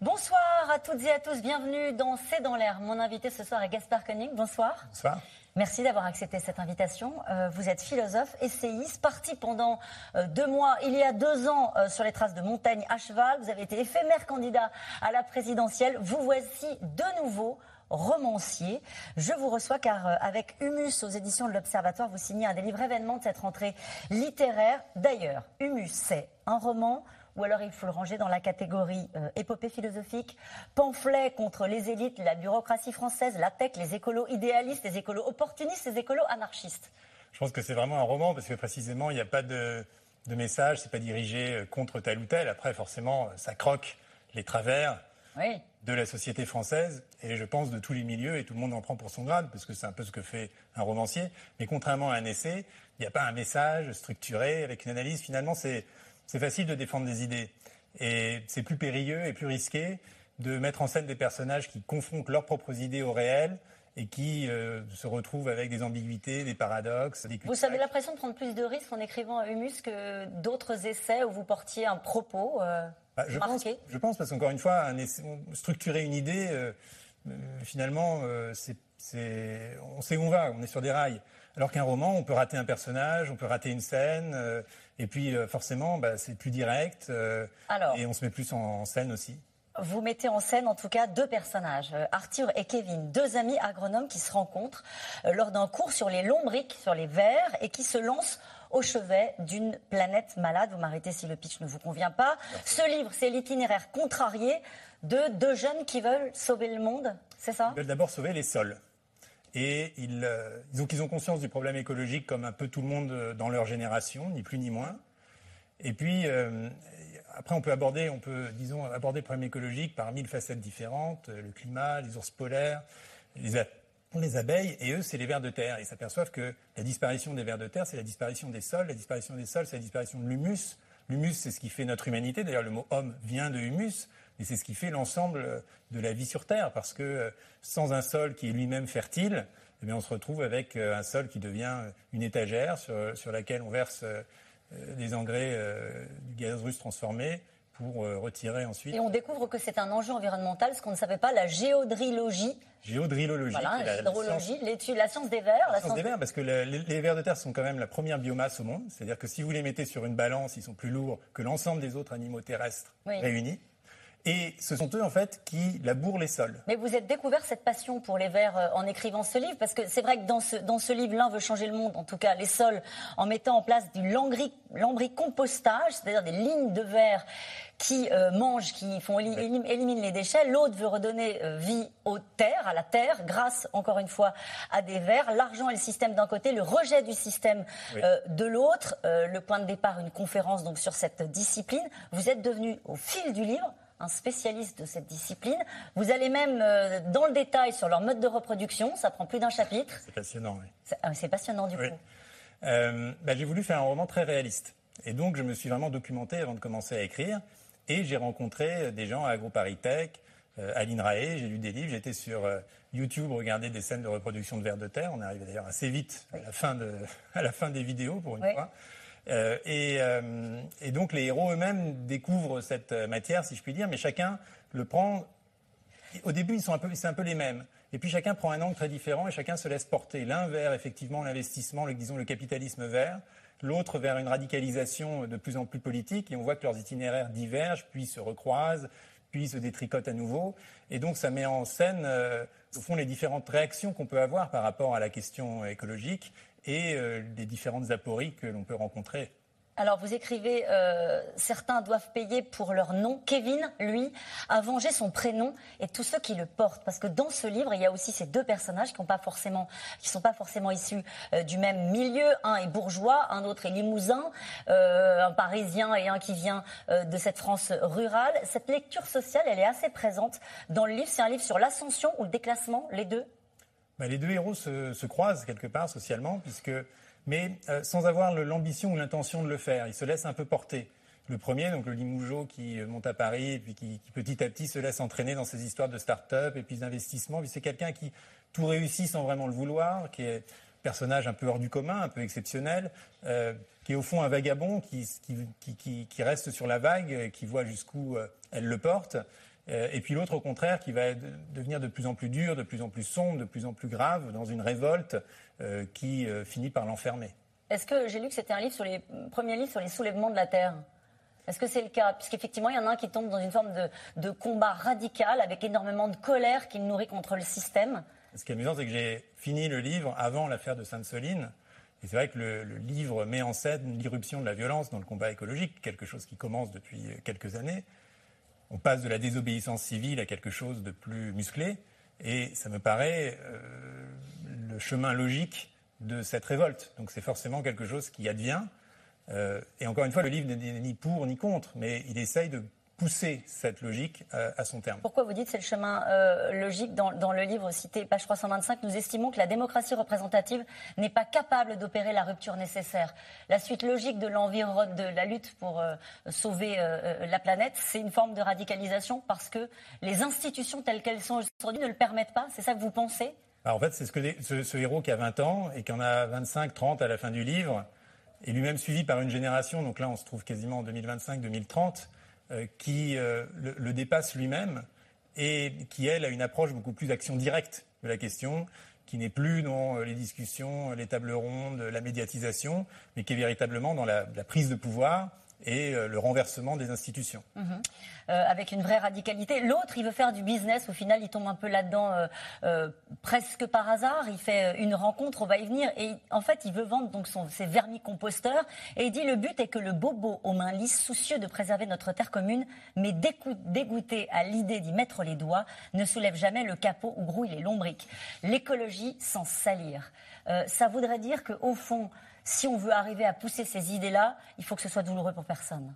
Bonsoir à toutes et à tous, bienvenue dans C'est dans l'air. Mon invité ce soir est Gaspard Koenig. Bonsoir. Bonsoir. Merci d'avoir accepté cette invitation. Vous êtes philosophe, essayiste, parti pendant 2 mois, il y a 2 ans, sur les traces de Montaigne à cheval. Vous avez été éphémère candidat à la présidentielle. Vous voici de nouveau romancier. Je vous reçois car avec Humus aux éditions de l'Observatoire, vous signez un des livres événements de cette rentrée littéraire. D'ailleurs, Humus, c'est un roman ou alors il faut le ranger dans la catégorie épopée philosophique, pamphlet contre les élites, la bureaucratie française, la tech, les écolos idéalistes, les écolos opportunistes, les écolos anarchistes. Je pense que c'est vraiment un roman parce que précisément il n'y a pas de message, c'est pas dirigé contre tel ou tel. Après forcément ça croque les travers de la société française et je pense de tous les milieux et tout le monde en prend pour son grade parce que c'est un peu ce que fait un romancier. Mais contrairement à un essai, il n'y a pas un message structuré avec une analyse. Finalement c'est facile de défendre des idées et c'est plus périlleux et plus risqué de mettre en scène des personnages qui confrontent leurs propres idées au réel et qui se retrouvent avec des ambiguïtés, des paradoxes. Vous avez l'impression de prendre plus de risques en écrivant à Humus que d'autres essais où vous portiez un propos marqué. Je pense parce qu'encore une fois, structurer une idée, finalement, on sait où on va, on est sur des rails. Alors qu'un roman, on peut rater un personnage, on peut rater une scène, et puis forcément, c'est plus direct, et on se met plus en scène aussi. Vous mettez en scène en tout cas 2 personnages, Arthur et Kevin, 2 amis agronomes qui se rencontrent lors d'un cours sur les lombriques, sur les vers, et qui se lancent au chevet d'une planète malade. Vous m'arrêtez si le pitch ne vous convient pas. Merci. Ce livre, c'est l'itinéraire contrarié de 2 jeunes qui veulent sauver le monde, c'est ça ? Ils veulent d'abord sauver les sols. Et ils ont conscience du problème écologique comme un peu tout le monde dans leur génération, ni plus ni moins. Et puis, après, on peut aborder le problème écologique par 1000 facettes différentes, le climat, les ours polaires, les abeilles, et eux, c'est les vers de terre. Ils s'aperçoivent que la disparition des vers de terre, c'est la disparition des sols. La disparition des sols, c'est la disparition de l'humus. L'humus, c'est ce qui fait notre humanité. D'ailleurs, le mot « homme » vient de « humus ». Et c'est ce qui fait l'ensemble de la vie sur Terre, parce que sans un sol qui est lui-même fertile, eh bien on se retrouve avec un sol qui devient une étagère sur laquelle on verse des engrais, du gaz russe transformé pour retirer ensuite. Et on découvre que c'est un enjeu environnemental, ce qu'on ne savait pas, la géodrillologie. Géodrillologie. Voilà, la science des vers. La science des vers, parce que les vers de terre sont quand même la première biomasse au monde. C'est-à-dire que si vous les mettez sur une balance, ils sont plus lourds que l'ensemble des autres animaux terrestres réunis. Et ce sont eux, en fait, qui labourent les sols. Mais vous avez découvert cette passion pour les vers en écrivant ce livre, parce que c'est vrai que dans ce livre, l'un veut changer le monde, en tout cas les sols, en mettant en place du lambris-compostage, c'est-à-dire des lignes de vers qui mangent, qui éliminent les déchets. L'autre veut redonner vie à la terre, grâce, encore une fois, à des vers. L'argent et le système d'un côté, le rejet du système de l'autre. Le point de départ, une conférence donc sur cette discipline. Vous êtes devenu, au fil du livre, un spécialiste de cette discipline. Vous allez même dans le détail sur leur mode de reproduction. Ça prend plus d'un chapitre. C'est passionnant, oui. C'est passionnant, du coup. J'ai voulu faire un roman très réaliste. Et donc, je me suis vraiment documenté avant de commencer à écrire. Et j'ai rencontré des gens à AgroParisTech, à l'INRAE. J'ai lu des livres. J'étais sur YouTube, regarder des scènes de reproduction de vers de terre. On arrive d'ailleurs assez vite à la fin des vidéos, pour une fois. Et donc les héros eux-mêmes découvrent cette matière, si je puis dire, mais chacun le prend. Au début, c'est un peu les mêmes. Et puis chacun prend un angle très différent et chacun se laisse porter. L'un vers effectivement l'investissement, le capitalisme vert, l'autre vers une radicalisation de plus en plus politique. Et on voit que leurs itinéraires divergent, puis se recroisent, puis se détricotent à nouveau. Et donc ça met en scène, au fond, les différentes réactions qu'on peut avoir par rapport à la question écologique et les différentes apories que l'on peut rencontrer. Alors vous écrivez, certains doivent payer pour leur nom. Kevin, lui, a vengé son prénom et tous ceux qui le portent. Parce que dans ce livre, il y a aussi ces 2 personnages qui sont pas forcément issus du même milieu. Un est bourgeois, un autre est limousin, un parisien et un qui vient de cette France rurale. Cette lecture sociale, elle est assez présente dans le livre. C'est un livre sur l'ascension ou le déclassement, les deux. Les 2 héros se croisent quelque part socialement, mais sans avoir l'ambition ou l'intention de le faire. Ils se laissent un peu porter. Le premier, donc le Limougeot qui monte à Paris et puis qui petit à petit se laisse entraîner dans ces histoires de start-up et puis d'investissement. Puis c'est quelqu'un qui tout réussit sans vraiment le vouloir, qui est un personnage un peu hors du commun, un peu exceptionnel, qui est au fond un vagabond qui reste sur la vague, qui voit jusqu'où elle le porte. Et puis l'autre, au contraire, qui va devenir de plus en plus dur, de plus en plus sombre, de plus en plus grave, dans une révolte qui finit par l'enfermer. Est-ce que j'ai lu que c'était un livre sur les premiers livres sur les soulèvements de la Terre ? Est-ce que c'est le cas ? Puisqu'effectivement, il y en a un qui tombe dans une forme de combat radical avec énormément de colère qu'il nourrit contre le système. Ce qui est amusant, c'est que j'ai fini le livre avant l'affaire de Sainte-Soline. Et c'est vrai que le livre met en scène l'irruption de la violence dans le combat écologique, quelque chose qui commence depuis quelques années. On passe de la désobéissance civile à quelque chose de plus musclé. Et ça me paraît le chemin logique de cette révolte. Donc c'est forcément quelque chose qui advient. Et encore une fois, le livre n'est ni pour ni contre, mais il essaye de pousser cette logique à son terme. Pourquoi vous dites que c'est le chemin logique dans le livre cité, page 325, nous estimons que la démocratie représentative n'est pas capable d'opérer la rupture nécessaire. La suite logique de la lutte pour sauver la planète, c'est une forme de radicalisation parce que les institutions telles qu'elles sont aujourd'hui ne le permettent pas. C'est ça que vous pensez ? Alors en fait, c'est ce héros qui a 20 ans et qui en a 25, 30 à la fin du livre, et lui-même suivi par une génération, donc là on se trouve quasiment en 2025-2030, qui le dépasse lui-même et qui, elle, a une approche beaucoup plus d'action directe de la question, qui n'est plus dans les discussions, les tables rondes, la médiatisation, mais qui est véritablement dans la prise de pouvoir et le renversement des institutions. Avec une vraie radicalité. L'autre, il veut faire du business. Au final, il tombe un peu là-dedans presque par hasard. Il fait une rencontre, on va y venir. Et en fait, il veut vendre donc ses vermicomposteurs. Et il dit, le but est que le bobo aux mains lisses, soucieux de préserver notre terre commune, mais dégoûté à l'idée d'y mettre les doigts, ne soulève jamais le capot où grouillent les lombriques. L'écologie sans salir. Ça voudrait dire qu'au fond, si on veut arriver à pousser ces idées-là, il faut que ce soit douloureux pour personne.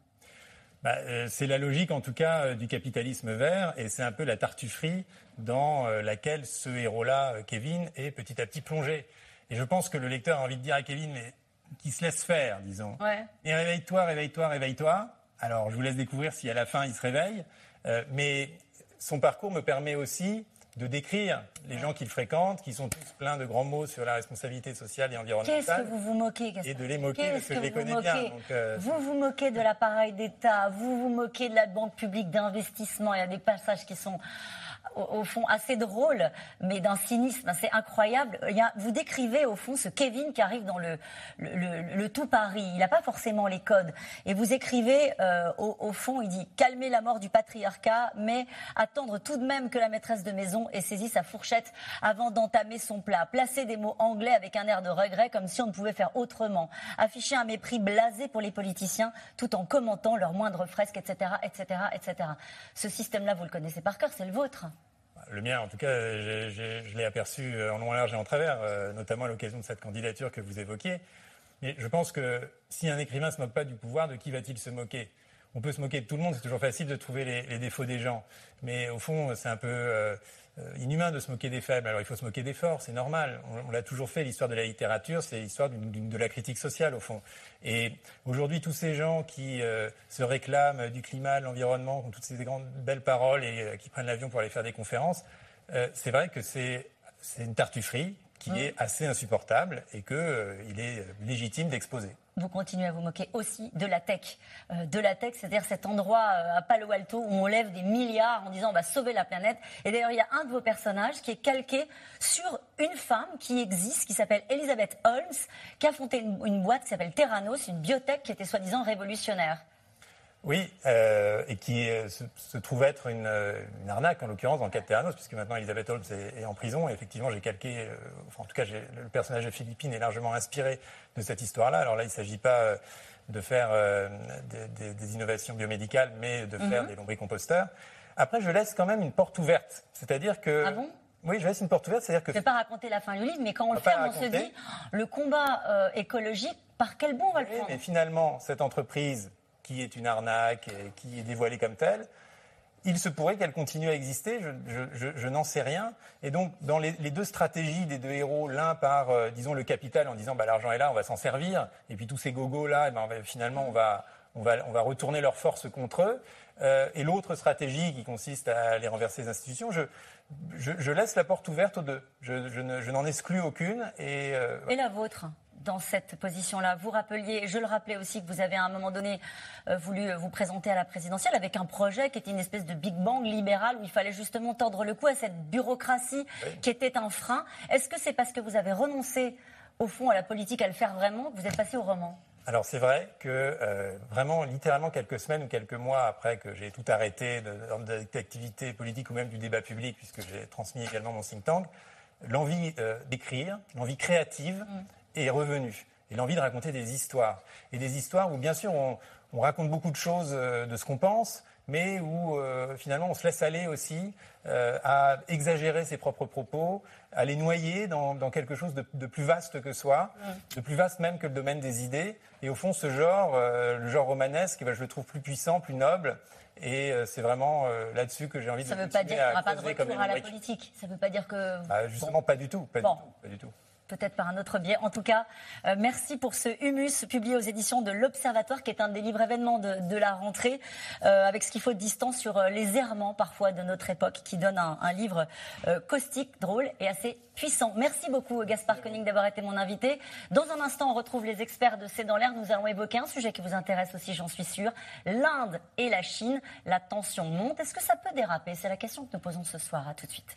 C'est la logique, en tout cas, du capitalisme vert. Et c'est un peu la tartufferie dans laquelle ce héros-là, Kevin, est petit à petit plongé. Et je pense que le lecteur a envie de dire à Kevin, mais qu'il se laisse faire, disons. Ouais. Et réveille-toi, réveille-toi, réveille-toi. Alors, je vous laisse découvrir si à la fin, il se réveille. Mais son parcours me permet aussi de décrire les gens qu'il fréquente, qui sont tous pleins de grands mots sur la responsabilité sociale et environnementale. Qu'est-ce que vous vous moquez, Gaspard ? Et de les moquer, parce que je les connais bien. Vous vous moquez de l'appareil d'État, vous vous moquez de la Banque publique d'investissement. Il y a des passages qui sont, au fond, assez drôles, mais d'un cynisme assez incroyable. Vous décrivez, au fond, ce Kevin qui arrive dans le tout Paris. Il n'a pas forcément les codes. Et vous écrivez, au fond, il dit « Calmer la mort du patriarcat, mais attendre tout de même que la maîtresse de maison et saisit sa fourchette avant d'entamer son plat. Placer des mots anglais avec un air de regret comme si on ne pouvait faire autrement. Afficher un mépris blasé pour les politiciens tout en commentant leurs moindres fresques, etc., etc., etc. » Ce système-là, vous le connaissez par cœur, c'est le vôtre. Le mien, en tout cas, je l'ai aperçu en long, en large et en travers, notamment à l'occasion de cette candidature que vous évoquiez. Mais je pense que si un écrivain ne se moque pas du pouvoir, de qui va-t-il se moquer ? On peut se moquer de tout le monde, c'est toujours facile de trouver les défauts des gens. Mais au fond, c'est un peu inhumain de se moquer des faibles. Alors il faut se moquer des forts, c'est normal. On l'a toujours fait, l'histoire de la littérature, c'est l'histoire de la critique sociale, au fond. Et aujourd'hui, tous ces gens qui se réclament du climat, de l'environnement, qui ont toutes ces grandes belles paroles et qui prennent l'avion pour aller faire des conférences, c'est vrai que c'est une tartufferie qui est assez insupportable et qu'il est légitime d'exposer. Vous continuez à vous moquer aussi de la tech. C'est-à-dire cet endroit à Palo Alto où on lève des milliards en disant on va sauver la planète. Et d'ailleurs, il y a un de vos personnages qui est calqué sur une femme qui existe, qui s'appelle Elizabeth Holmes, qui a fondé une boîte qui s'appelle Theranos, une biotech qui était soi-disant révolutionnaire. Oui, et qui se trouve être une arnaque, en l'occurrence, dans le cas de Theranos, puisque maintenant Elizabeth Holmes est en prison. Et effectivement, j'ai calqué, enfin, en tout cas, le personnage de Philippine est largement inspiré de cette histoire-là. Alors là, il ne s'agit pas de faire des innovations biomédicales, mais de faire des lombricomposteurs. Après, je laisse quand même une porte ouverte. C'est-à-dire que... Ah bon ? Oui, je laisse une porte ouverte, c'est-à-dire que... Je ne vais pas raconter la fin du livre, mais quand on le ferme, on se dit, le combat écologique, par quel bout on va le prendre ? Mais finalement, cette entreprise qui est une arnaque, qui est dévoilée comme telle, il se pourrait qu'elle continue à exister, je n'en sais rien. Et donc, dans les deux stratégies des deux héros, l'un par, disons, le capital, en disant, l'argent est là, on va s'en servir, et puis tous ces gogos-là, finalement, on va... on va retourner leurs forces contre eux. Et l'autre stratégie qui consiste à aller renverser les institutions, je laisse la porte ouverte aux deux. Je n'en exclus aucune. Et la vôtre ? Dans cette position-là, vous rappeliez, je le rappelais aussi, que vous avez à un moment donné voulu vous présenter à la présidentielle avec un projet qui était une espèce de Big Bang libéral où il fallait justement tordre le cou à cette bureaucratie qui était un frein. Est-ce que c'est parce que vous avez renoncé au fond à la politique, à le faire vraiment, que vous êtes passé au roman ? Alors c'est vrai que vraiment littéralement quelques semaines ou quelques mois après que j'ai tout arrêté d'activité politique ou même du débat public, puisque j'ai transmis également mon think tank, l'envie d'écrire, l'envie créative est revenu. Et l'envie de raconter des histoires. Et des histoires où, bien sûr, on raconte beaucoup de choses de ce qu'on pense, mais où, finalement, on se laisse aller aussi à exagérer ses propres propos, à les noyer dans quelque chose de plus vaste que soi, de plus vaste même que le domaine des idées. Et au fond, ce genre, le genre romanesque, je le trouve plus puissant, plus noble. Et c'est vraiment là-dessus que j'ai envie de continuer. Ça ne veut pas dire qu'il n'y aura pas de retour à la politique. Ça ne veut pas dire que... Justement, pas du tout. Pas du tout. Peut-être par un autre biais. En tout cas, merci pour ce Humus publié aux éditions de l'Observatoire, qui est un des livres événements de la rentrée, avec ce qu'il faut de distance sur les errements parfois de notre époque, qui donne un livre caustique, drôle et assez puissant. Merci beaucoup Gaspard Koenig d'avoir été mon invité. Dans un instant, on retrouve les experts de C'est dans l'air. Nous allons évoquer un sujet qui vous intéresse aussi, j'en suis sûre. L'Inde et la Chine, la tension monte. Est-ce que ça peut déraper ? C'est la question que nous posons ce soir. À tout de suite.